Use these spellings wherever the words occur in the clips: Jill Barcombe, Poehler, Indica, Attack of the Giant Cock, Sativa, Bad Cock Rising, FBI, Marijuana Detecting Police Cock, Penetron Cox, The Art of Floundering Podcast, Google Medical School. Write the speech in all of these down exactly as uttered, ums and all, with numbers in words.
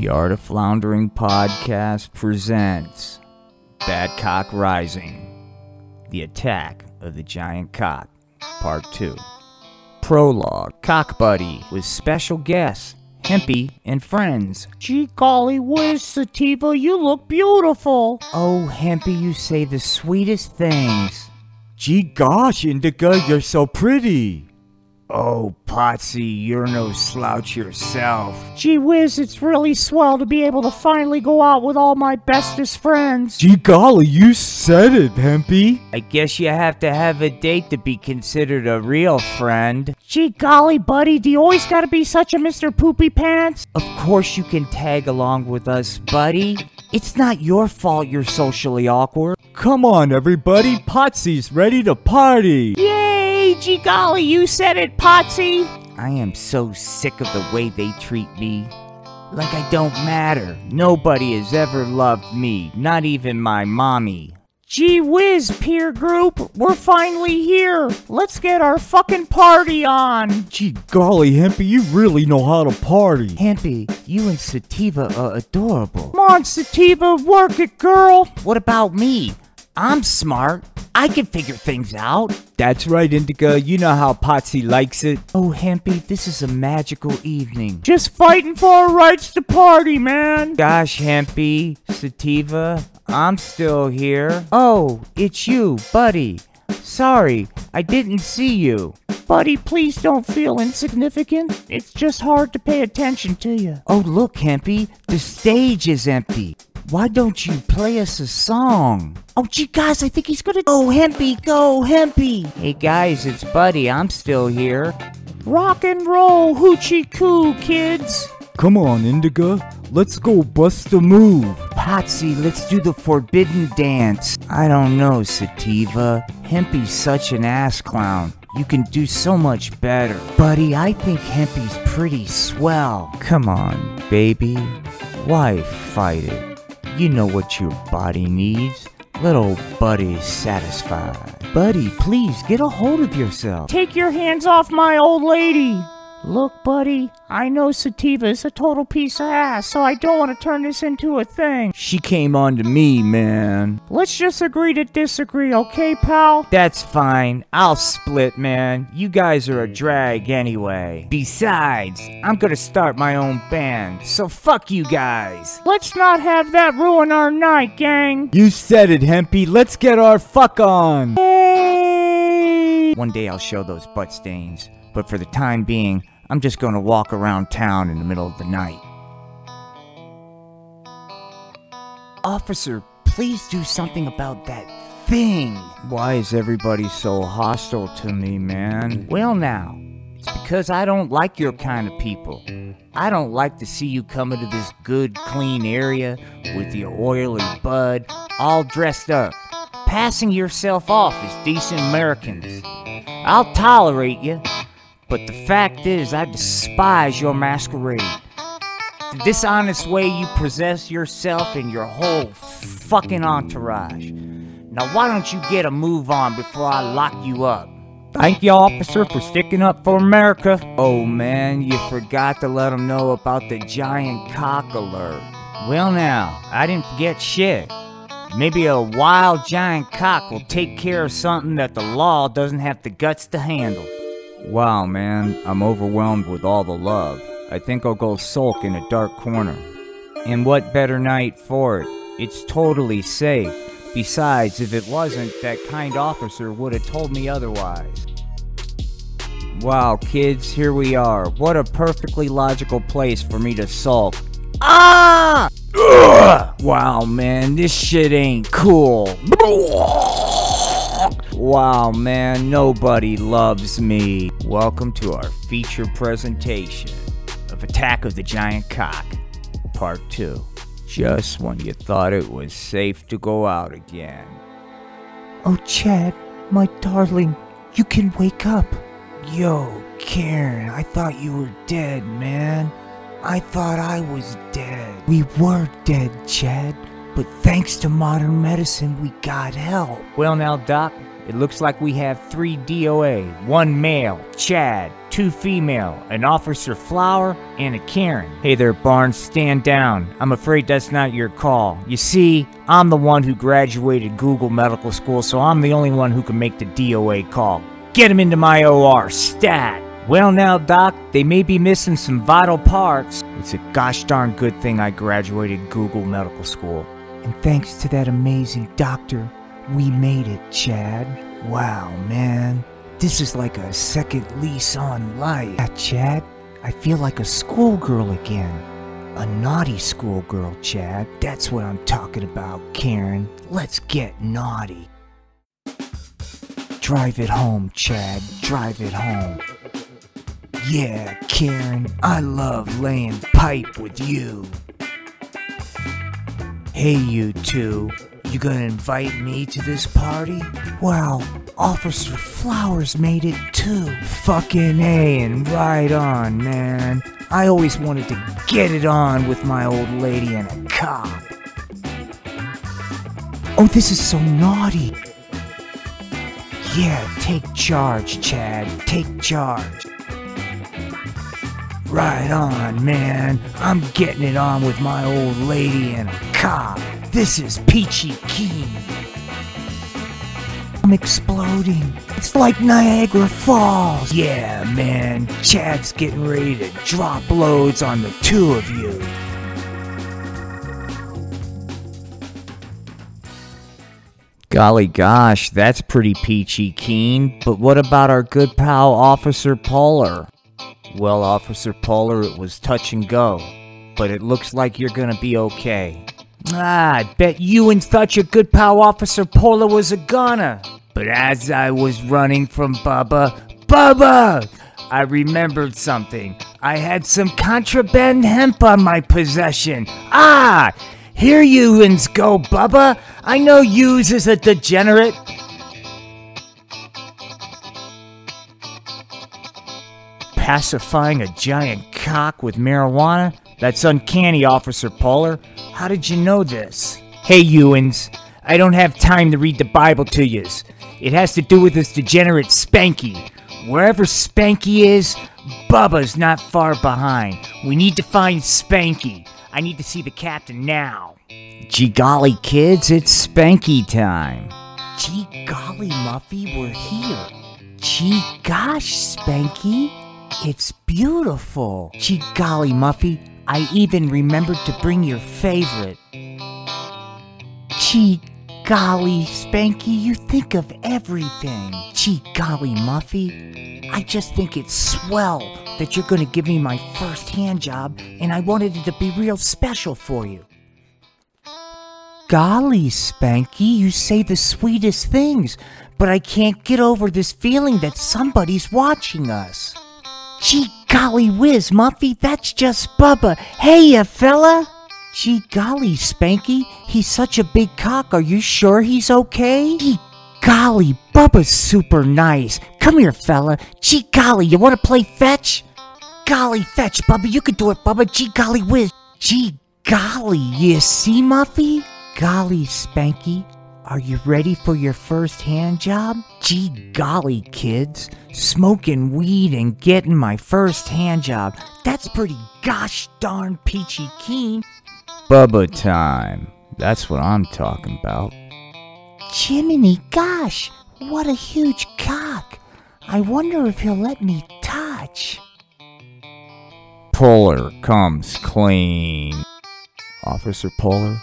The Art of Floundering Podcast presents Bad Cock Rising, The Attack of the Giant Cock, Part two. Prologue, Cock Buddy, with special guests, Hempy and friends. Gee golly whiz, Sativa, you look beautiful. Oh, Hempy, you say the sweetest things. Gee gosh, Indica, you're so pretty. Oh, Potsy, you're no slouch yourself. Gee whiz, it's really swell to be able to finally go out with all my bestest friends. Gee golly, you said it, Hempy. I guess you have to have a date to be considered a real friend. Gee golly, buddy, do you always gotta be such a Mister Poopy Pants? Of course you can tag along with us, buddy. It's not your fault you're socially awkward. Come on, everybody, Potsy's ready to party. Yeah. Gee golly, you said it, Potsy! I am so sick of the way they treat me. Like I don't matter. Nobody has ever loved me, not even my mommy. Gee whiz, peer group, we're finally here. Let's get our fucking party on. Gee golly, Hempy, you really know how to party. Hempy, you and Sativa are adorable. Come on, Sativa, work it, girl. What about me? I'm smart. I can figure things out. That's right, Indica. You know how Potsy likes it. Oh, Hempy, this is a magical evening. Just fighting for our rights to party, man. Gosh, Hempy, Sativa, I'm still here. Oh, it's you, buddy. Sorry, I didn't see you. Buddy, please don't feel insignificant. It's just hard to pay attention to you. Oh, look, Hempy, the stage is empty. Why don't you play us a song? Oh, gee, guys, I think he's gonna... Go, Hempy, go, Hempy! Hey, guys, it's Buddy. I'm still here. Rock and roll, hoochie-coo, kids! Come on, Indica. Let's go bust a move. Potsy, let's do the forbidden dance. I don't know, Sativa. Hempy's such an ass clown. You can do so much better. Buddy, I think Hempy's pretty swell. Come on, baby. Why fight it? You know what your body needs. Let old Buddy satisfy. Buddy, please get a hold of yourself. Take your hands off my old lady. Look, Buddy, I know Sativa is a total piece of ass, so I don't want to turn this into a thing. She came on to me, man. Let's just agree to disagree, okay, pal? That's fine. I'll split, man. You guys are a drag anyway. Besides, I'm gonna start my own band, so fuck you guys. Let's not have that ruin our night, gang. You said it, Hempy. Let's get our fuck on. Hey. One day I'll show those butt stains. But for the time being, I'm just going to walk around town in the middle of the night. Officer, please do something about that thing. Why is everybody so hostile to me, man? Well now, it's because I don't like your kind of people. I don't like to see you coming to this good, clean area with your oily bud, all dressed up, passing yourself off as decent Americans. I'll tolerate you. But the fact is, I despise your masquerade. The dishonest way you possess yourself and your whole fucking entourage. Now why don't you get a move on before I lock you up? Thank you, officer, for sticking up for America. Oh man, you forgot to let them know about the giant cock alert. Well now, I didn't forget shit. Maybe a wild giant cock will take care of something that the law doesn't have the guts to handle. Wow, man, I'm overwhelmed with all the love. I think I'll go sulk in a dark corner. And what better night for it? It's totally safe. Besides, if it wasn't, that kind officer would have told me otherwise. Wow, kids, here we are. What a perfectly logical place for me to sulk. Ah! Ugh! Wow, man, this shit ain't cool. Wow, man, nobody loves me. Welcome to our feature presentation of Attack of the Giant Cock, Part two. Just when you thought it was safe to go out again. Oh, Chad, my darling, you can wake up. Yo, Karen, I thought you were dead, man. I thought I was dead. We were dead, Chad, but thanks to modern medicine, we got help. Well now, Doc, it looks like we have three D O A, one male, Chad, two two female, an Officer Flower, and a Karen. Hey there, Barnes, stand down. I'm afraid that's not your call. You see, I'm the one who graduated Google Medical School, so I'm the only one who can make the D O A call. Get him into my O R, stat! Well now, Doc, they may be missing some vital parts. It's a gosh darn good thing I graduated Google Medical School. And thanks to that amazing doctor, we made it, Chad. Wow, man. This is like a second lease on life. Yeah, Chad, I feel like a schoolgirl again. A naughty schoolgirl, Chad. That's what I'm talking about, Karen. Let's get naughty. Drive it home, Chad. Drive it home. Yeah, Karen, I love laying pipe with you. Hey, you two. You gonna invite me to this party? Wow, Officer Flowers made it too. Fucking A and right on, man. I always wanted to get it on with my old lady and a cop. Oh, this is so naughty. Yeah, take charge, Chad. Take charge. Right on, man. I'm getting it on with my old lady and a cop. This is Peachy Keen. I'm exploding. It's like Niagara Falls. Yeah, man. Chad's getting ready to drop loads on the two of you. Golly gosh, that's pretty Peachy Keen. But what about our good pal, Officer Poehler? Well, Officer Poehler, it was touch and go, but it looks like you're gonna be okay. Ah, I bet you and thought your good pal Officer Poehler was a goner. But as I was running from Bubba, Bubba, I remembered something. I had some contraband hemp on my possession. Ah, here you uns go, Bubba. I know yous is a degenerate. Pacifying a giant cock with marijuana? That's uncanny, Officer Poehler. How did you know this? Hey, Ewans. I don't have time to read the Bible to yous. It has to do with this degenerate Spanky. Wherever Spanky is, Bubba's not far behind. We need to find Spanky. I need to see the captain now. Gee golly, kids, it's Spanky time. Gee golly, Muffy, we're here. Gee gosh, Spanky. It's beautiful. Gee golly, Muffy, I even remembered to bring your favorite. Gee golly, Spanky, you think of everything. Gee golly, Muffy, I just think it's swell that you're gonna give me my first hand job, and I wanted it to be real special for you. Golly, Spanky, you say the sweetest things, but I can't get over this feeling that somebody's watching us. Gee golly whiz, Muffy, that's just Bubba. Hey, ya fella. Gee golly, Spanky, he's such a big cock. Are you sure he's okay? Gee golly, Bubba's super nice. Come here, fella. Gee golly, you want to play fetch? Golly fetch, Bubba, you could do it, Bubba. Gee golly whiz. Gee golly, you see, Muffy? Golly, Spanky, are you ready for your first hand job? Gee golly, kids. Smoking weed and getting my first hand job. That's pretty gosh darn Peachy Keen. Bubba time. That's what I'm talking about. Jiminy gosh, what a huge cock. I wonder if he'll let me touch. Poehler comes clean. Officer Poehler,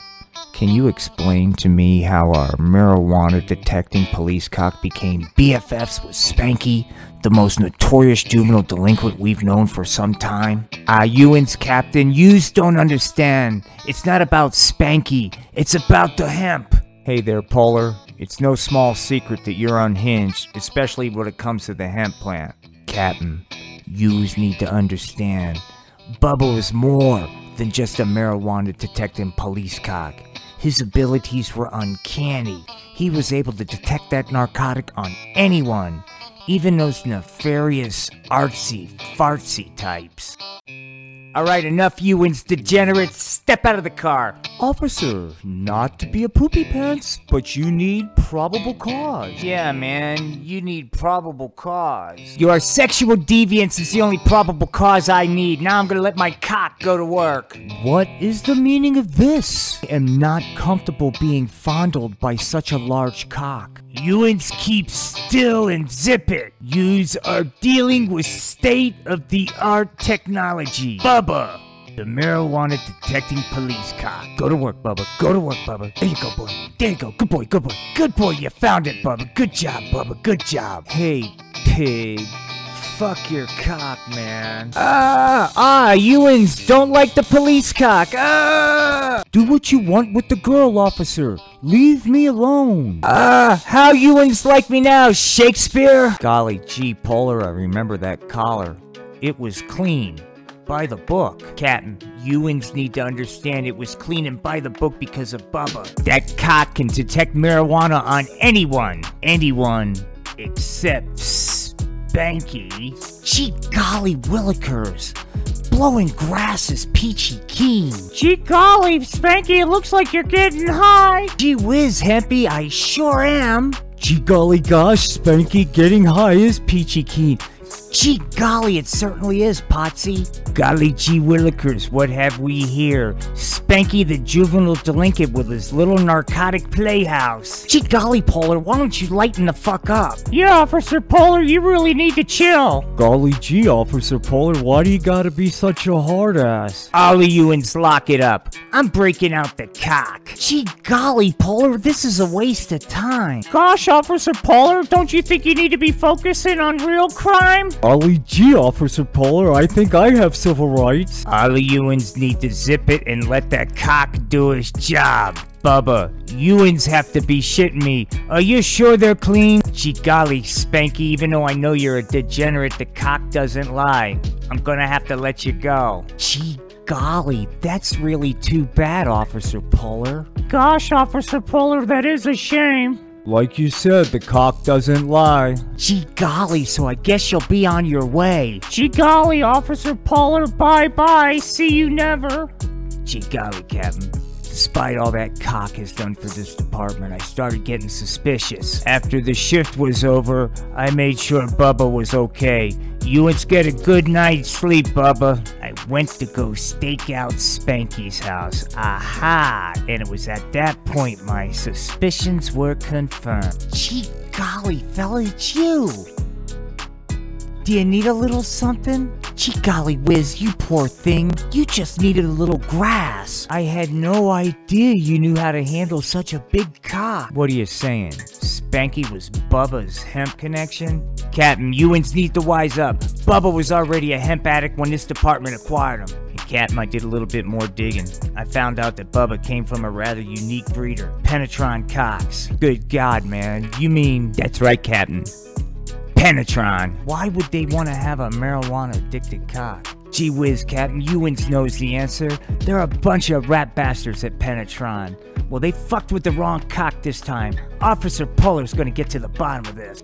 can you explain to me how our marijuana detecting police cock became B F Fs with Spanky, the most notorious juvenile delinquent we've known for some time? Ah, Ewans, Captain, yous don't understand. It's not about Spanky, it's about the hemp. Hey there, Poehler. It's no small secret that you're unhinged, especially when it comes to the hemp plant. Captain, yous need to understand. Bubba is more than just a marijuana detecting police cock. His abilities were uncanny. He was able to detect that narcotic on anyone, even those nefarious, artsy, fartsy types. All right, enough you degenerates. Step out of the car. Officer, not to be a poopy pants, but you need probable cause. Yeah, man, you need probable cause. Your sexual deviance is the only probable cause I need. Now I'm gonna let my cock go to work. What is the meaning of this? I am not comfortable being fondled by such a large cock. Ewans, keep still and zip it. Yous are dealing with state-of-the-art technology. Bubba, the marijuana detecting police cock. Go to work, Bubba. Go to work, Bubba. There you go, boy. There you go. Good boy, good boy. Good boy, you found it, Bubba. Good job, Bubba. Good job. Hey, pig. Fuck your cock, man. Ah, ah, Ewans don't like the police cock. Ah! Do what you want with the girl, officer. Leave me alone. Ah, how Ewans like me now, Shakespeare? Golly gee, Polar, I remember that collar. It was clean. By the book. Captain, Ewans need to understand it was clean and by the book because of Bubba. That cock can detect marijuana on anyone. Anyone except... Banky. Gee golly willikers. Blowing grass is peachy keen. Gee golly, Spanky, it looks like you're getting high. Gee whiz, Hempy, I sure am. Gee golly gosh, Spanky, getting high is peachy keen. Gee golly, it certainly is, Potsy. Golly gee willikers, what have we here? Spanky the juvenile delinquent with his little narcotic playhouse. Gee golly, Polar, why don't you lighten the fuck up? Yeah, Officer Polar, you really need to chill. Golly gee, Officer Polar, why do you gotta be such a hard ass? All of you and lock it up. I'm breaking out the cock. Gee golly, Polar, this is a waste of time. Gosh, Officer Polar, don't you think you need to be focusing on real crime? Ollie G, Officer Polar, I think I have civil rights. Ollie Ewans need to zip it and let that cock do his job. Bubba, Ewans have to be shitting me. Are you sure they're clean? Gee golly, Spanky, even though I know you're a degenerate, the cock doesn't lie. I'm gonna have to let you go. Gee golly, that's really too bad, Officer Polar. Gosh, Officer Polar, that is a shame. Like you said, the cock doesn't lie. Gee golly, so I guess you'll be on your way. Gee golly, Officer Polar, bye-bye, see you never. Gee golly, Captain. Despite all that cock has done for this department, I started getting suspicious. After the shift was over, I made sure Bubba was okay. Ewans, get a good night's sleep, Bubba. I went to go stake out Spanky's house. Aha! And it was at that point my suspicions were confirmed. Gee golly, fella, it's you! Do you need a little something? Gee golly whiz, you poor thing. You just needed a little grass. I had no idea you knew how to handle such a big cock. What are you saying? Spanky was Bubba's hemp connection? Captain, Ewans need to wise up. Bubba was already a hemp addict when this department acquired him. And Captain, I did a little bit more digging. I found out that Bubba came from a rather unique breeder, Penetron Cox. Good God, man. You mean... That's right, Captain. Penetron. Why would they want to have a marijuana-addicted cock? Gee whiz, Captain, Ewans knows the answer. They're a bunch of rat bastards at Penetron. Well, they fucked with the wrong cock this time. Officer Polar's gonna get to the bottom of this.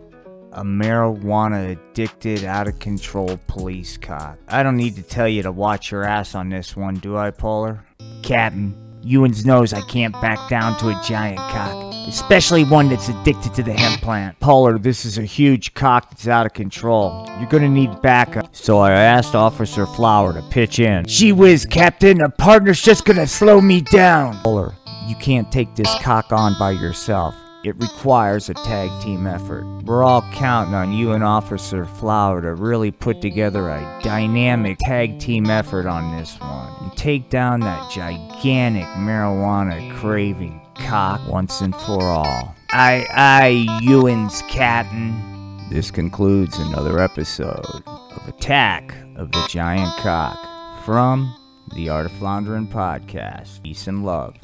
A marijuana-addicted, out-of-control police cock. I don't need to tell you to watch your ass on this one, do I, Polar? Captain, Ewans knows I can't back down to a giant cock, especially one that's addicted to the hemp plant. Polar, this is a huge cock that's out of control. You're gonna need backup. So I asked Officer Flower to pitch in. Gee whiz, Captain, a partner's just gonna slow me down. Polar, you can't take this cock on by yourself. It requires a tag team effort. We're all counting on you and Officer Flower to really put together a dynamic tag team effort on this one and take down that gigantic marijuana craving cock once and for all. Aye, aye, Ewans, Captain. This concludes another episode of Attack of the Giant Cock from The Art of Floundering Podcast. Peace and love.